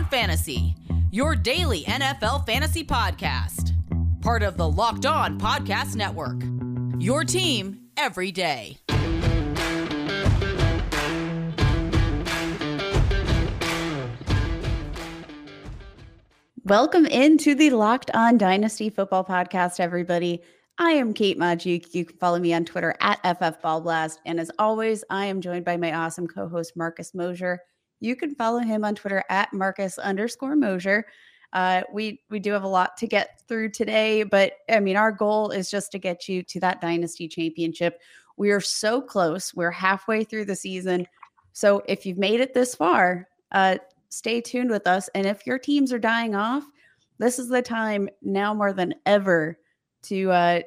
On Fantasy, your daily NFL fantasy podcast. Part of the Locked On Podcast Network, your team every day. Welcome into the Locked On Dynasty Football Podcast, everybody. I am Kate Majuk. You can follow me on Twitter at FFBallBlast. And as always, I am joined by my awesome co-host, Marcus Mosier. You can follow him on Twitter at Marcus_Mosier. We do have a lot to get through today, but I mean, our goal is just to get you to that Dynasty Championship. We are so close. We're halfway through the season. So if you've made it this far, stay tuned with us. And if your teams are dying off, this is the time now more than ever to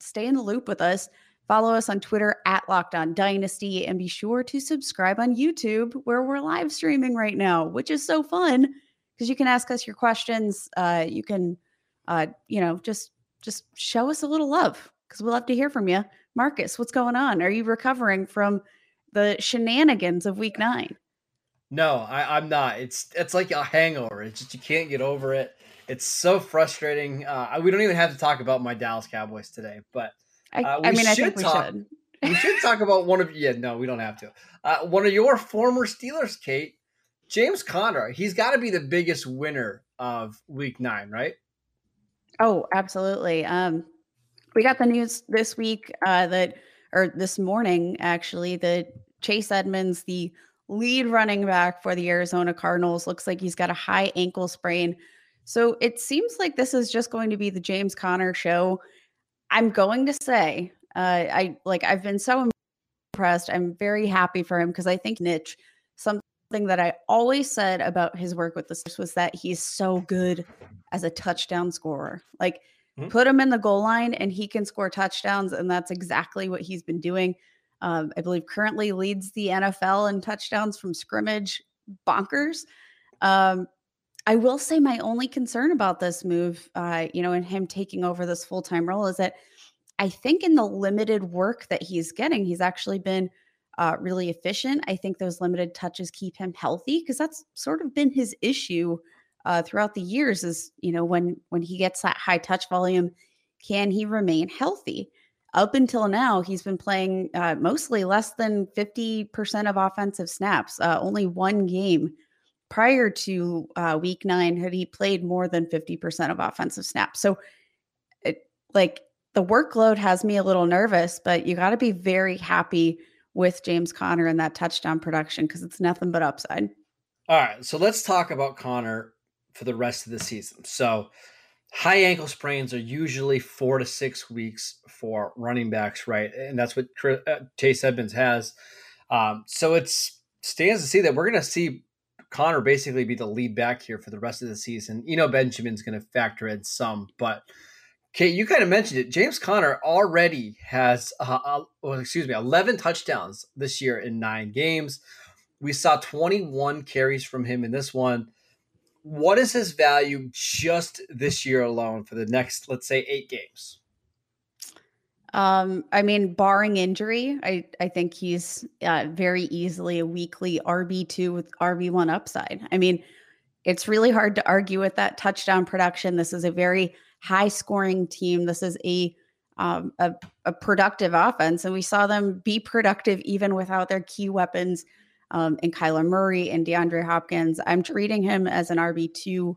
stay in the loop with us. Follow us on Twitter at Locked On Dynasty, and be sure to subscribe on YouTube, where we're live streaming right now, which is so fun because you can ask us your questions. You can, just show us a little love because we love to hear from you. Marcus, what's going on? Are you recovering from the shenanigans of Week 9? No, I'm not. It's like a hangover. It's just you can't get over it. It's so frustrating. We don't even have to talk about my Dallas Cowboys today, but. I think we should. We should talk about one of you. Yeah, no, we don't have to. One of your former Steelers, Kate, James Conner. He's got to be the biggest winner of Week 9, right? Oh, absolutely. We got the news this week this morning, actually, that Chase Edmonds, the lead running back for the Arizona Cardinals, looks like he's got a high ankle sprain. So it seems like this is just going to be the James Conner show. I'm going to say, I've been so impressed. I'm very happy for him because I think niche, something that I always said about his work with the Steelers was that he's so good as a touchdown scorer. Like put him in the goal line and he can score touchdowns, and that's exactly what he's been doing. I believe currently leads the NFL in touchdowns from scrimmage. Bonkers. I will say my only concern about this move, and him taking over this full-time role is that I think in the limited work that he's getting, he's actually been really efficient. I think those limited touches keep him healthy because that's sort of been his issue throughout the years is, when he gets that high touch volume, can he remain healthy? Up until now, he's been playing mostly less than 50% of offensive snaps, only one game. Prior to Week 9, had he played more than 50% of offensive snaps. So the workload has me a little nervous, but you got to be very happy with James Conner and that touchdown production because it's nothing but upside. All right, so let's talk about Conner for the rest of the season. So high ankle sprains are usually 4 to 6 weeks for running backs, right? And that's what Chase Edmonds has. So it stands to see that we're going to see Conner basically be the lead back here for the rest of the season. Benjamin's going to factor in some, but Kate, you kind of mentioned it. James Conner already has 11 touchdowns this year in 9 games. We saw 21 carries from him in this one. What is his value just this year alone for the next, let's say, 8 games? Barring injury, I think he's very easily a weekly RB2 with RB1 upside. I mean, it's really hard to argue with that touchdown production. This is a very high scoring team. This is a productive offense, and we saw them be productive even without their key weapons in Kyler Murray and DeAndre Hopkins. I'm treating him as an RB2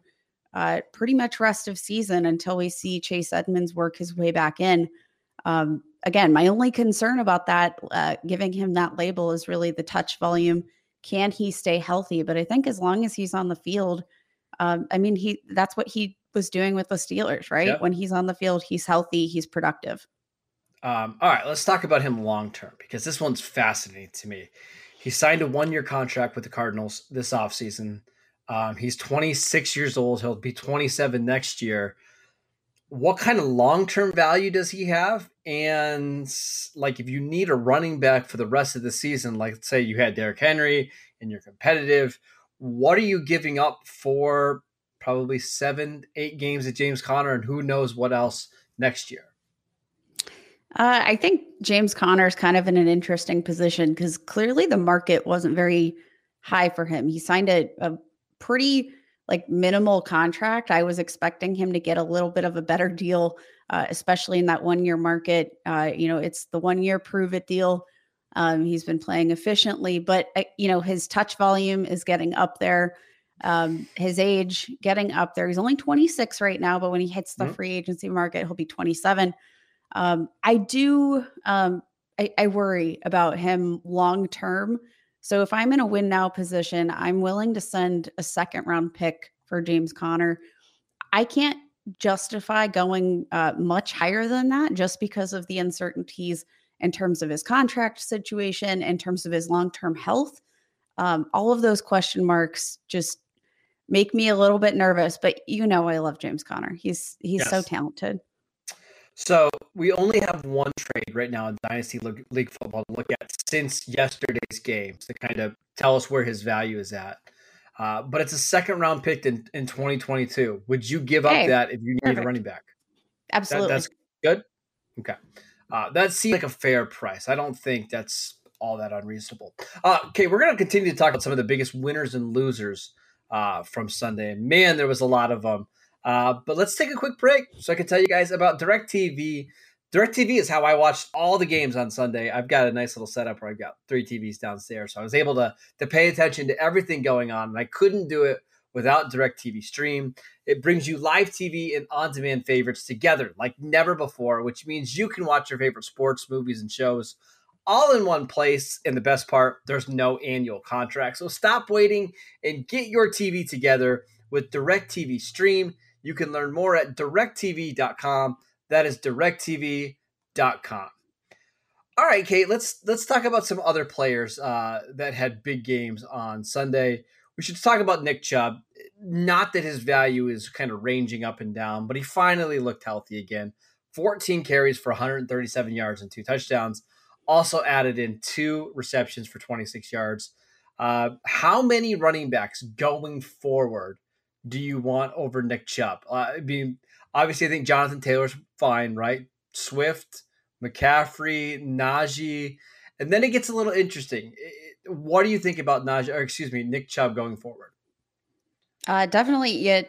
pretty much rest of season until we see Chase Edmonds work his way back in. Again, my only concern about that, giving him that label is really the touch volume. Can he stay healthy? But I think as long as he's on the field, that's what he was doing with the Steelers, right? Yep. When he's on the field, he's healthy, he's productive. All right, let's talk about him long-term because this one's fascinating to me. He signed a 1-year contract with the Cardinals this offseason. He's 26 years old. He'll be 27 next year. What kind of long-term value does he have? And if you need a running back for the rest of the season, let's say you had Derrick Henry and you're competitive, what are you giving up for probably 7-8 games at James Conner and who knows what else next year? I think James Conner is kind of in an interesting position because clearly the market wasn't very high for him. He signed a pretty like minimal contract. I was expecting him to get a little bit of a better deal, especially in that 1 year market. It's the 1 year prove it deal. He's been playing efficiently, but his touch volume is getting up there. His age getting up there. He's only 26 right now, but when he hits the free agency market, he'll be 27. I worry about him long-term. So if I'm in a win now position, I'm willing to send a second round pick for James Conner. I can't justify going much higher than that just because of the uncertainties in terms of his contract situation, in terms of his long-term health. All of those question marks just make me a little bit nervous, but I love James Conner. He's so talented. So we only have one trade right now in Dynasty League Football to look at since yesterday's games to kind of tell us where his value is at. But it's a second round pick in 2022. Would you give up that if you need a running back? Absolutely. That's good. Okay. That seems like a fair price. I don't think that's all that unreasonable. Okay. We're going to continue to talk about some of the biggest winners and losers from Sunday. And man, there was a lot of them. But let's take a quick break so I can tell you guys about DirecTV. DirecTV is how I watched all the games on Sunday. I've got a nice little setup where I've got three TVs downstairs. So I was able to pay attention to everything going on, and I couldn't do it without DirecTV Stream. It brings you live TV and on-demand favorites together like never before, which means you can watch your favorite sports, movies, and shows all in one place. And the best part, there's no annual contract. So stop waiting and get your TV together with DirecTV Stream. You can learn more at directtv.com. That is directtv.com. All right, Kate, let's talk about some other players that had big games on Sunday. We should talk about Nick Chubb. Not that his value is kind of ranging up and down, but he finally looked healthy again. 14 carries for 137 yards and 2 touchdowns. Also added in 2 receptions for 26 yards. How many running backs going forward do you want over Nick Chubb? Obviously, I think Jonathan Taylor's fine, right? Swift, McCaffrey, Najee. And then it gets a little interesting. What do you think about Nick Chubb going forward? Definitely,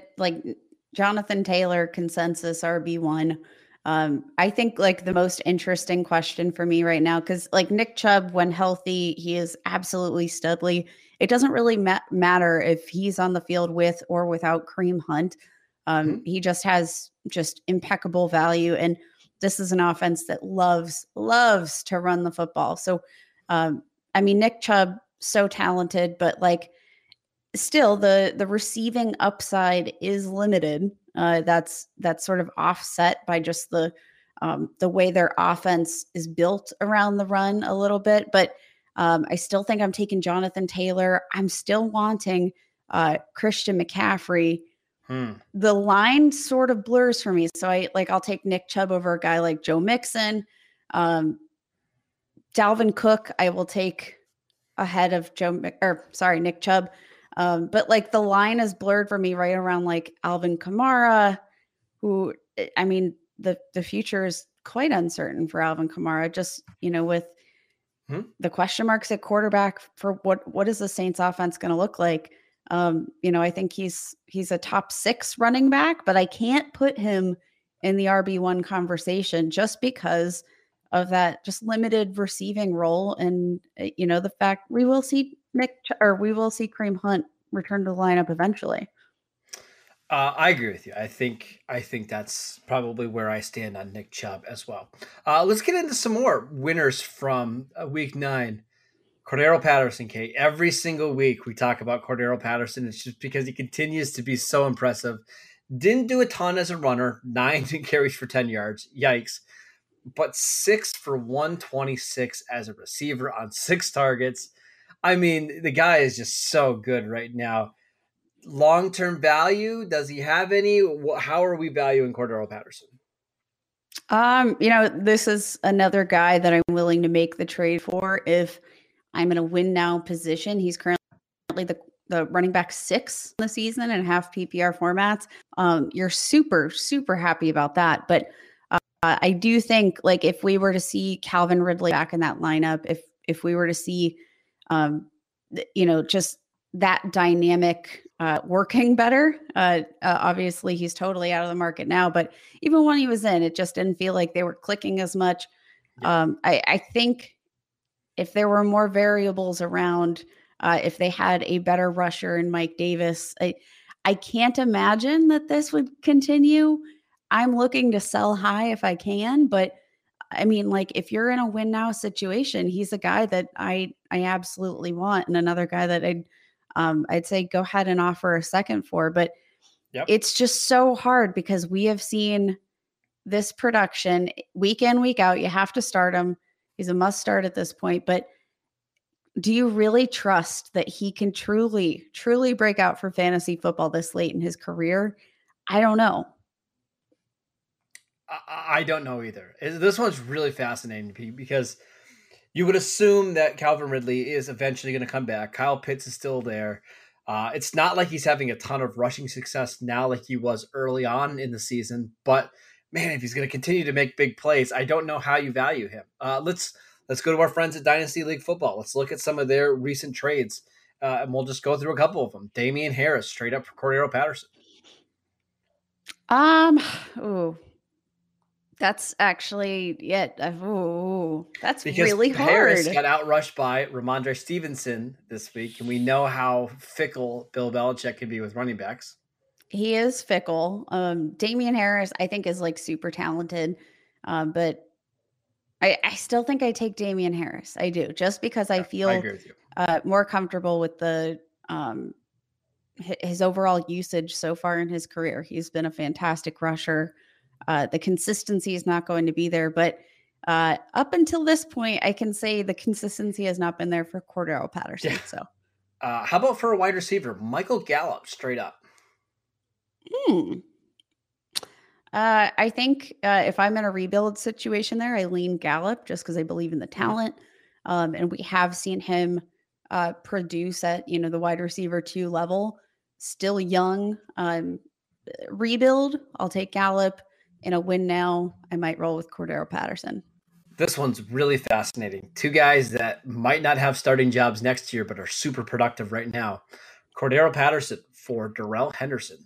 Jonathan Taylor, consensus RB1. I think, the most interesting question for me right now, because, Nick Chubb, when healthy, he is absolutely studly. It doesn't really matter if he's on the field with or without Kareem Hunt. He just has impeccable value. And this is an offense that loves to run the football. So, Nick Chubb, so talented, but still the receiving upside is limited. That's sort of offset by just the way their offense is built around the run a little bit, but I still think I'm taking Jonathan Taylor. I'm still wanting Christian McCaffrey. The line sort of blurs for me. So I'll take Nick Chubb over a guy like Joe Mixon. Dalvin Cook, I will take ahead of Nick Chubb. But the line is blurred for me right around Alvin Kamara, who, the future is quite uncertain for Alvin Kamara, just, with the question marks at quarterback for what is the Saints offense going to look like? I think he's a top 6 running back, but I can't put him in the RB1 conversation just because of that just limited receiving role. And, the fact we will see see Kareem Hunt return to the lineup eventually. I agree with you. I think that's probably where I stand on Nick Chubb as well. Let's get into some more winners from Week 9. Cordarrelle Patterson, Kate. Every single week we talk about Cordarrelle Patterson. It's just because he continues to be so impressive. Didn't do a ton as a runner. 9 carries for 10 yards. Yikes. But 6 for 126 as a receiver on 6 targets. The guy is just so good right now. Long-term value, does he have any? How are we valuing Cordarrelle Patterson? This is another guy that I'm willing to make the trade for if I'm in a win now position. He's currently the running back 6 in the season in half PPR formats. You're super, super happy about that. But I do think if we were to see Calvin Ridley back in that lineup, if we were to see just that dynamic working better. Obviously, he's totally out of the market now, but even when he was in, it just didn't feel like they were clicking as much. I think if there were more variables around, if they had a better rusher in Mike Davis, I can't imagine that this would continue. I'm looking to sell high if I can, but I mean, like, if you're in a win now situation, he's a guy that I absolutely want, and another guy that I'd say go ahead and offer a second for, but It's just so hard because we have seen this production week in, week out. You have to start him. He's a must start at this point, but do you really trust that he can truly, truly break out for fantasy football this late in his career? I don't know. I don't know either. This one's really fascinating because you would assume that Calvin Ridley is eventually going to come back. Kyle Pitts is still there. It's not like he's having a ton of rushing success now like he was early on in the season, but man, if he's going to continue to make big plays, I don't know how you value him. Let's go to our friends at Dynasty League Football. Let's look at some of their recent trades, and we'll just go through a couple of them. Damian Harris, straight up for Cordarrelle Patterson. That's actually that's because really hard. Harris got outrushed by Ramondre Stevenson this week, and we know how fickle Bill Belichick can be with running backs. He is fickle. Damian Harris, I think, is like super talented, but I still think I take Damian Harris. I do, just because I feel more comfortable with the his overall usage so far in his career. He's been a fantastic rusher. The consistency is not going to be there, but up until this point, I can say the consistency has not been there for Cordarrelle Patterson. Yeah. So, how about for a wide receiver, Michael Gallup, straight up? I think if I'm in a rebuild situation there, I lean Gallup just because I believe in the talent. And we have seen him produce at, the wide receiver 2 level, still young. Rebuild, I'll take Gallup. In a win now, I might roll with Cordarrelle Patterson. This one's really fascinating. 2 guys that might not have starting jobs next year, but are super productive right now. Cordarrelle Patterson for Darrell Henderson.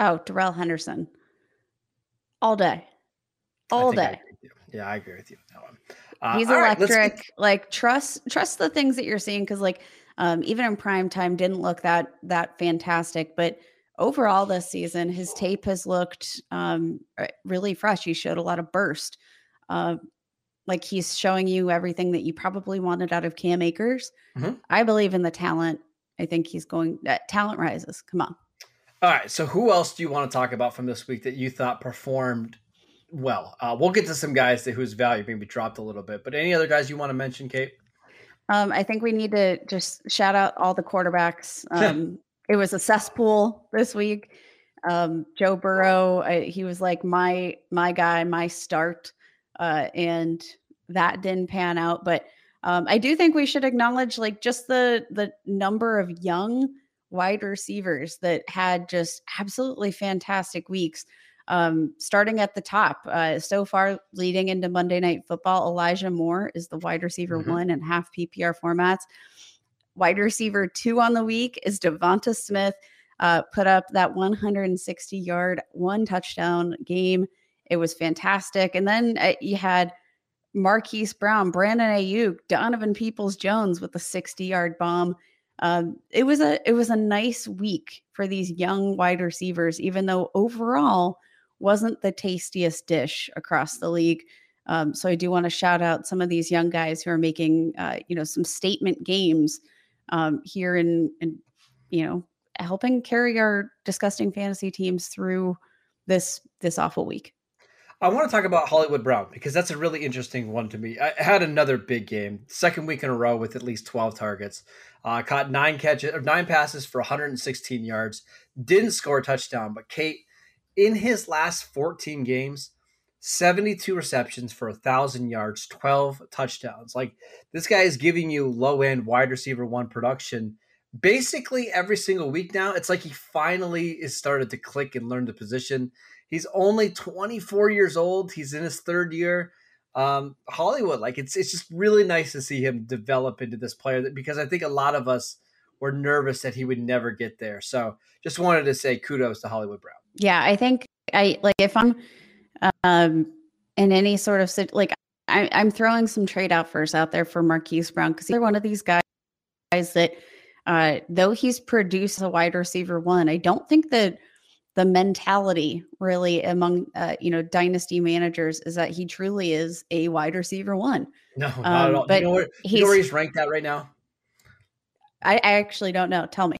Oh, Darrell Henderson. All day. All day. Yeah, I agree with you on that one. He's electric. Right, like trust the things that you're seeing, because even in prime time didn't look that fantastic, but overall this season, his tape has looked really fresh. He showed a lot of burst. Like he's showing you everything that you probably wanted out of Cam Akers. Mm-hmm. I believe in the talent. I think he's going – talent rises. Come on. All right, so who else do you want to talk about from this week that you thought performed well? We'll get to some guys whose value maybe dropped a little bit, but any other guys you want to mention, Kate? I think we need to just shout out all the quarterbacks. It was a cesspool this week. Joe Burrow, he was like my guy, my start, and that didn't pan out. But I do think we should acknowledge like just the number of young wide receivers that had just absolutely fantastic weeks. Starting at the top, so far leading into Monday Night Football, Elijah Moore is the wide receiver 1 in half PPR formats. Wide receiver 2 on the week is Devonta Smith, put up that 160-yard, 1 touchdown game. It was fantastic. And then you had Marquise Brown, Brandon Ayuk, Donovan Peoples-Jones with a 60-yard bomb. It was a nice week for these young wide receivers, even though overall wasn't the tastiest dish across the league. So I do want to shout out some of these young guys who are making, some statement games here and helping carry our disgusting fantasy teams through this awful week. I want to talk about Hollywood Brown because that's a really interesting one to me. I had another big game, second week in a row with at least 12 targets, caught 9 passes for 116 yards, didn't score a touchdown, but Kate, in his last 14 games, 72 receptions for 1,000 yards, 12 touchdowns. Like this guy is giving you low end wide receiver 1 production basically every single week now. It's like he finally is started to click and learn the position. He's only 24 years old. He's in his 3rd year. Hollywood, like it's just really nice to see him develop into this player because I think a lot of us were nervous that he would never get there. So just wanted to say kudos to Hollywood Brown. Yeah, I think if I'm in any sort of I'm throwing some trade offers out there for Marquise Brown, because he's one of these guys that though he's produced a wide receiver one, I don't think that the mentality really among dynasty managers is that he truly is a wide receiver one. No, not at all. But you know where he's ranked at right now? I actually don't know. Tell me.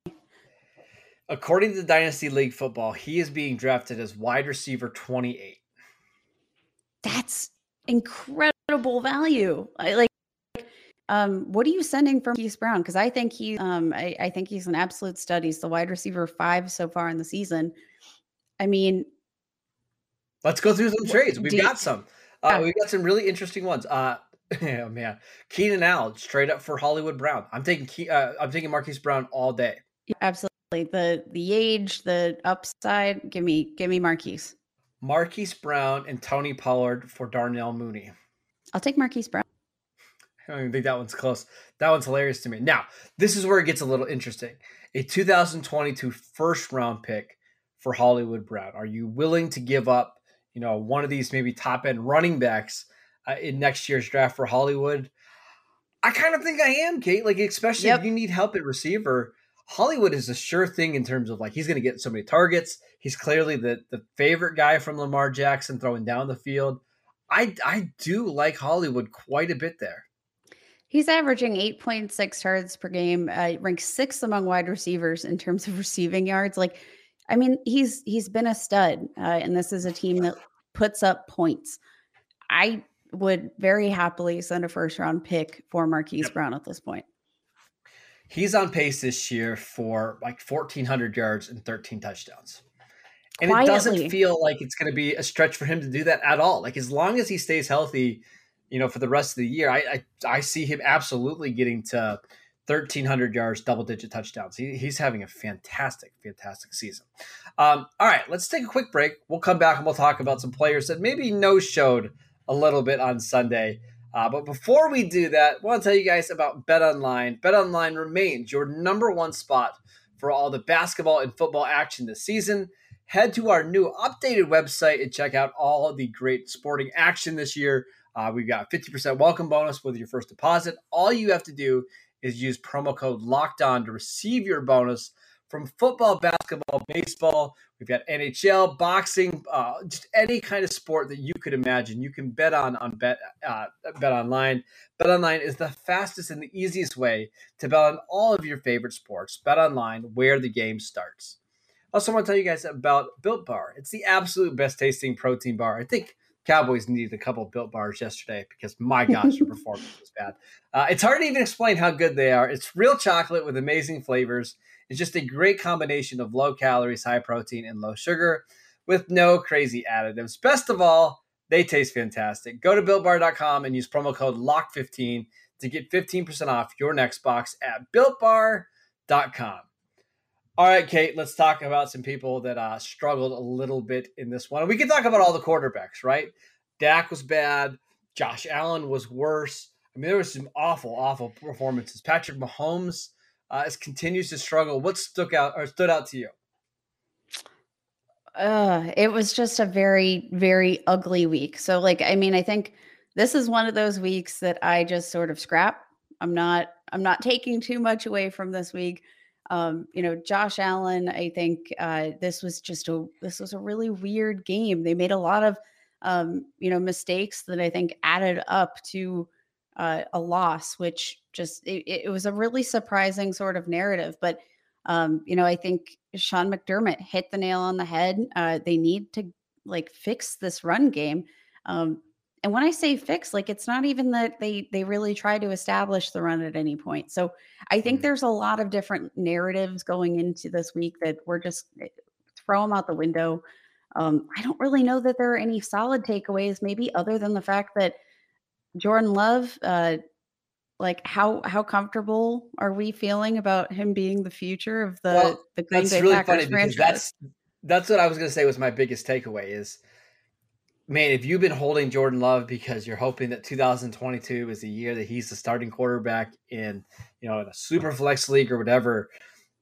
According to the Dynasty League Football, he is being drafted as wide receiver 28. That's incredible value. What are you sending for Marquise Brown? Because I think he's an absolute stud. He's the wide receiver 5 so far in the season. I mean, let's go through some trades. We've got some really interesting ones. Oh man, Keenan Allen straight up for Hollywood Brown. I'm taking Marquise Brown all day. Yeah, absolutely. The age, the upside. Give me Marquise. Marquise Brown and Tony Pollard for Darnell Mooney. I'll take Marquise Brown. I don't even think that one's close. That one's hilarious to me. Now, this is where it gets a little interesting. A 2022 first-round pick for Hollywood Brown. Are you willing to give up, one of these maybe top-end running backs in next year's draft for Hollywood? I kind of think I am, Kate. Especially if you need help at receiver, Hollywood is a sure thing in terms of he's going to get so many targets. He's clearly the favorite guy from Lamar Jackson throwing down the field. I do like Hollywood quite a bit there. He's averaging 8.6 yards per game, ranks 6th among wide receivers in terms of receiving yards. He's been a stud, and this is a team that puts up points. I would very happily send a first-round pick for Marquise Brown at this point. He's on pace this year for 1,400 yards and 13 touchdowns. And quietly. It doesn't feel like it's going to be a stretch for him to do that at all. As long as he stays healthy – for the rest of the year, I see him absolutely getting to 1,300 yards, double-digit touchdowns. He's having a fantastic, fantastic season. All right, let's take a quick break. We'll come back and we'll talk about some players that maybe no-showed a little bit on Sunday. But before we do that, I want to tell you guys about BetOnline. BetOnline remains your number one spot for all the basketball and football action this season. Head to our new updated website and check out all the great sporting action this year. We've got a 50% welcome bonus with your first deposit. All you have to do is use promo code LOCKEDON to receive your bonus from football, basketball, baseball. We've got NHL, boxing, just any kind of sport that you could imagine. You can bet on BetOnline. BetOnline is the fastest and the easiest way to bet on all of your favorite sports. BetOnline, where the game starts. Also want to tell you guys about Built Bar. It's the absolute best tasting protein bar. I think Cowboys needed a couple of Built Bars yesterday because, my gosh, their performance was bad. It's hard to even explain how good they are. It's real chocolate with amazing flavors. It's just a great combination of low calories, high protein, and low sugar with no crazy additives. Best of all, they taste fantastic. Go to BuiltBar.com and use promo code LOCK15 to get 15% off your next box at BuiltBar.com. All right, Kate, let's talk about some people that struggled a little bit in this one. And we can talk about all the quarterbacks, right? Dak was bad. Josh Allen was worse. I mean, there was some awful, awful performances. Patrick Mahomes continues to struggle. What stood out to you? It was just a very, very ugly week. So, I think this is one of those weeks that I just sort of scrap. I'm not taking too much away from this week. Josh Allen, I think this was a really weird game. They made a lot of, mistakes that I think added up to a loss, which just it was a really surprising sort of narrative. But, I think Sean McDermott hit the nail on the head. They need to fix this run game. And when I say fix, it's not even that they really try to establish the run at any point. So I think there's a lot of different narratives going into this week that we're just throw them out the window. I don't really know that there are any solid takeaways, maybe other than the fact that Jordan Love, how comfortable are we feeling about him being the future of the Green Bay Packers franchise? That's what I was going to say was my biggest takeaway is man, if you've been holding Jordan Love because you're hoping that 2022 is the year that he's the starting quarterback in, you know, in a super flex league or whatever,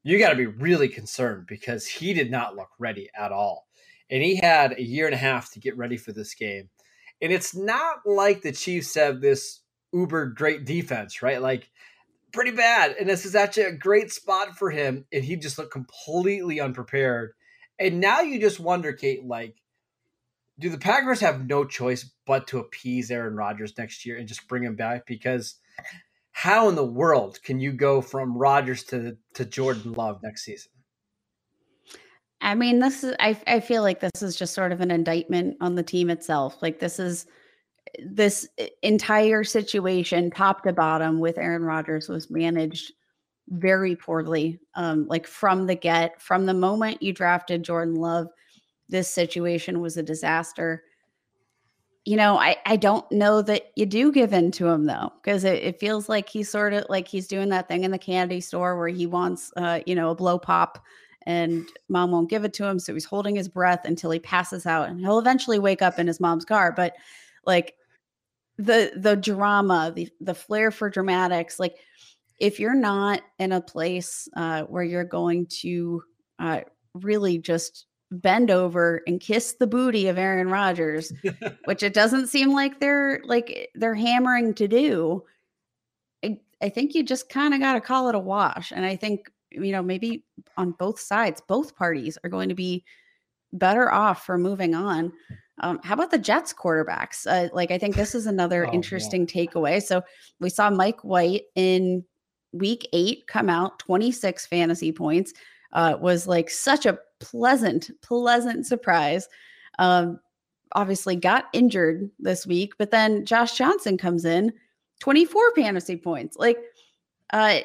you got to be really concerned because he did not look ready at all. And he had a year and a half to get ready for this game. And it's not like the Chiefs have this uber great defense, right? Like, pretty bad. And this is actually a great spot for him. And he just looked completely unprepared. And now you just wonder, Kate, like, do the Packers have no choice but to appease Aaron Rodgers next year and just bring him back? Because how in the world can you go from Rodgers to Jordan Love next season? I mean, this is, I feel like this is just sort of an indictment on the team itself. Like, this is, this entire situation, top to bottom, with Aaron Rodgers was managed very poorly. Like, from the get, from the moment you drafted Jordan Love, this situation was a disaster. You know, I don't know that you do give in to him, though, because it feels like he's sort of like he's doing that thing in the candy store where he wants, you know, a blow pop and mom won't give it to him. So he's holding his breath until he passes out, and he'll eventually wake up in his mom's car. But like the drama, the flair for dramatics, like if you're not in a place where you're going to really just bend over and kiss the booty of Aaron Rodgers, which it doesn't seem like they're hammering to do, I think you just kind of got to call it a wash. And I think, you know, maybe on both sides, both parties are going to be better off for moving on. How about the Jets quarterbacks? Like, I think this is another interesting takeaway. So we saw Mike White in week 8 come out 26 fantasy points. Was like such a pleasant surprise. Obviously got injured this week, but then Josh Johnson comes in 24 fantasy points. Like, like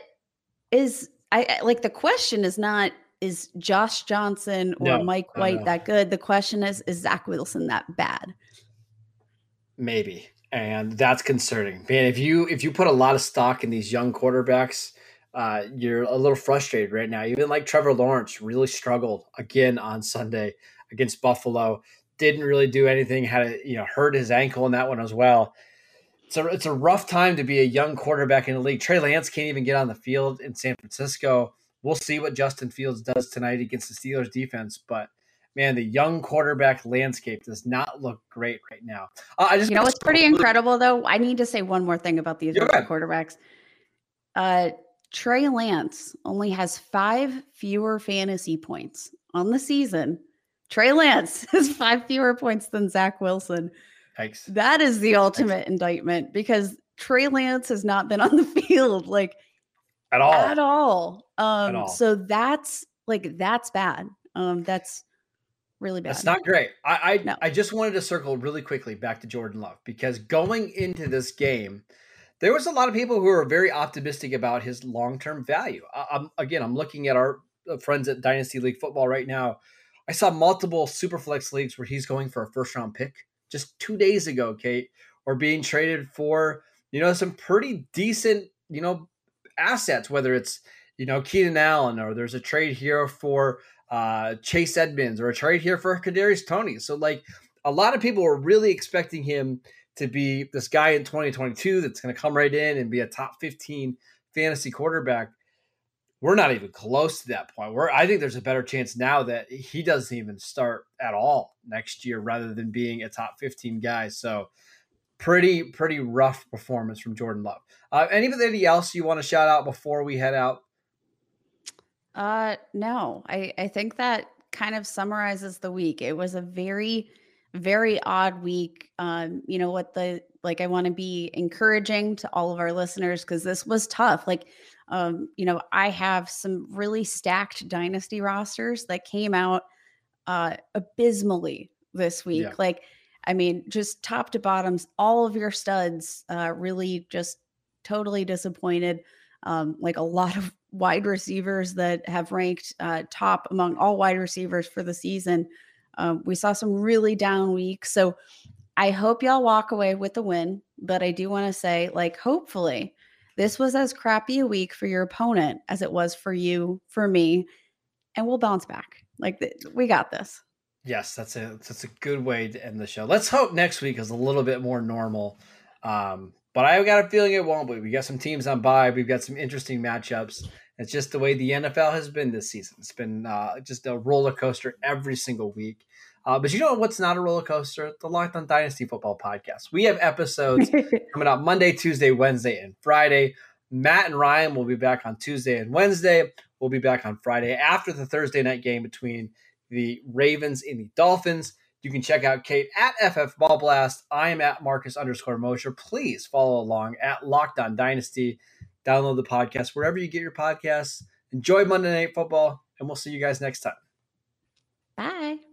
the question is not, is Josh Johnson or Mike White that good? The question is Zach Wilson that bad? Maybe. And that's concerning. Man, if you put a lot of stock in these young quarterbacks, you're a little frustrated right now. Even like Trevor Lawrence really struggled again on Sunday against Buffalo. Didn't really do anything. Had a, hurt his ankle in that one as well. It's a rough time to be a young quarterback in the league. Trey Lance can't even get on the field in San Francisco. We'll see what Justin Fields does tonight against the Steelers defense. But, man, the young quarterback landscape does not look great right now. It's pretty incredible, though. I need to say one more thing about these quarterbacks. Trey Lance only has 5 fewer fantasy points on the season. Trey Lance has 5 fewer points than Zach Wilson. Yikes. That is the ultimate indictment, because Trey Lance has not been on the field like at all. So that's bad. That's really bad. That's not great. No. I just wanted to circle really quickly back to Jordan Love, because going into this game, there was a lot of people who were very optimistic about his long-term value. I'm looking at our friends at Dynasty League Football right now. I saw multiple Superflex leagues where he's going for a first-round pick just 2 days ago, Kate, or being traded for, some pretty decent, assets, whether it's, Keenan Allen, or there's a trade here for Chase Edmonds, or a trade here for Kadarius Toney. So, like, a lot of people were really expecting him to be this guy in 2022 that's going to come right in and be a top 15 fantasy quarterback. We're not even close to that point. I think there's a better chance now that he doesn't even start at all next year rather than being a top 15 guy. So pretty rough performance from Jordan Love. Anybody else you want to shout out before we head out? No, I think that kind of summarizes the week. It was a very, very odd week. I want to be encouraging to all of our listeners, because this was tough. Like, I have some really stacked dynasty rosters that came out abysmally this week. Yeah. Like, I mean, just top to bottoms, all of your studs really just totally disappointed. Like a lot of wide receivers that have ranked top among all wide receivers for the season. We saw some really down weeks. So I hope y'all walk away with the win. But I do want to say, like, hopefully this was as crappy a week for your opponent as it was for you, for me, and we'll bounce back. Like, we got this. Yes, that's a good way to end the show. Let's hope next week is a little bit more normal. But I've got a feeling it won't be. We got some teams on bye. We've got some interesting matchups. It's just the way the NFL has been this season. It's been just a roller coaster every single week. But you know what's not a roller coaster? The Locked On Dynasty Football podcast. We have episodes coming out Monday, Tuesday, Wednesday, and Friday. Matt and Ryan will be back on Tuesday and Wednesday. We'll be back on Friday after the Thursday night game between the Ravens and the Dolphins. You can check out Kate at FFBallBlast. I am at Marcus_Mosier. Please follow along at Locked On Dynasty. Download the podcast wherever you get your podcasts. Enjoy Monday Night Football, and we'll see you guys next time. Bye.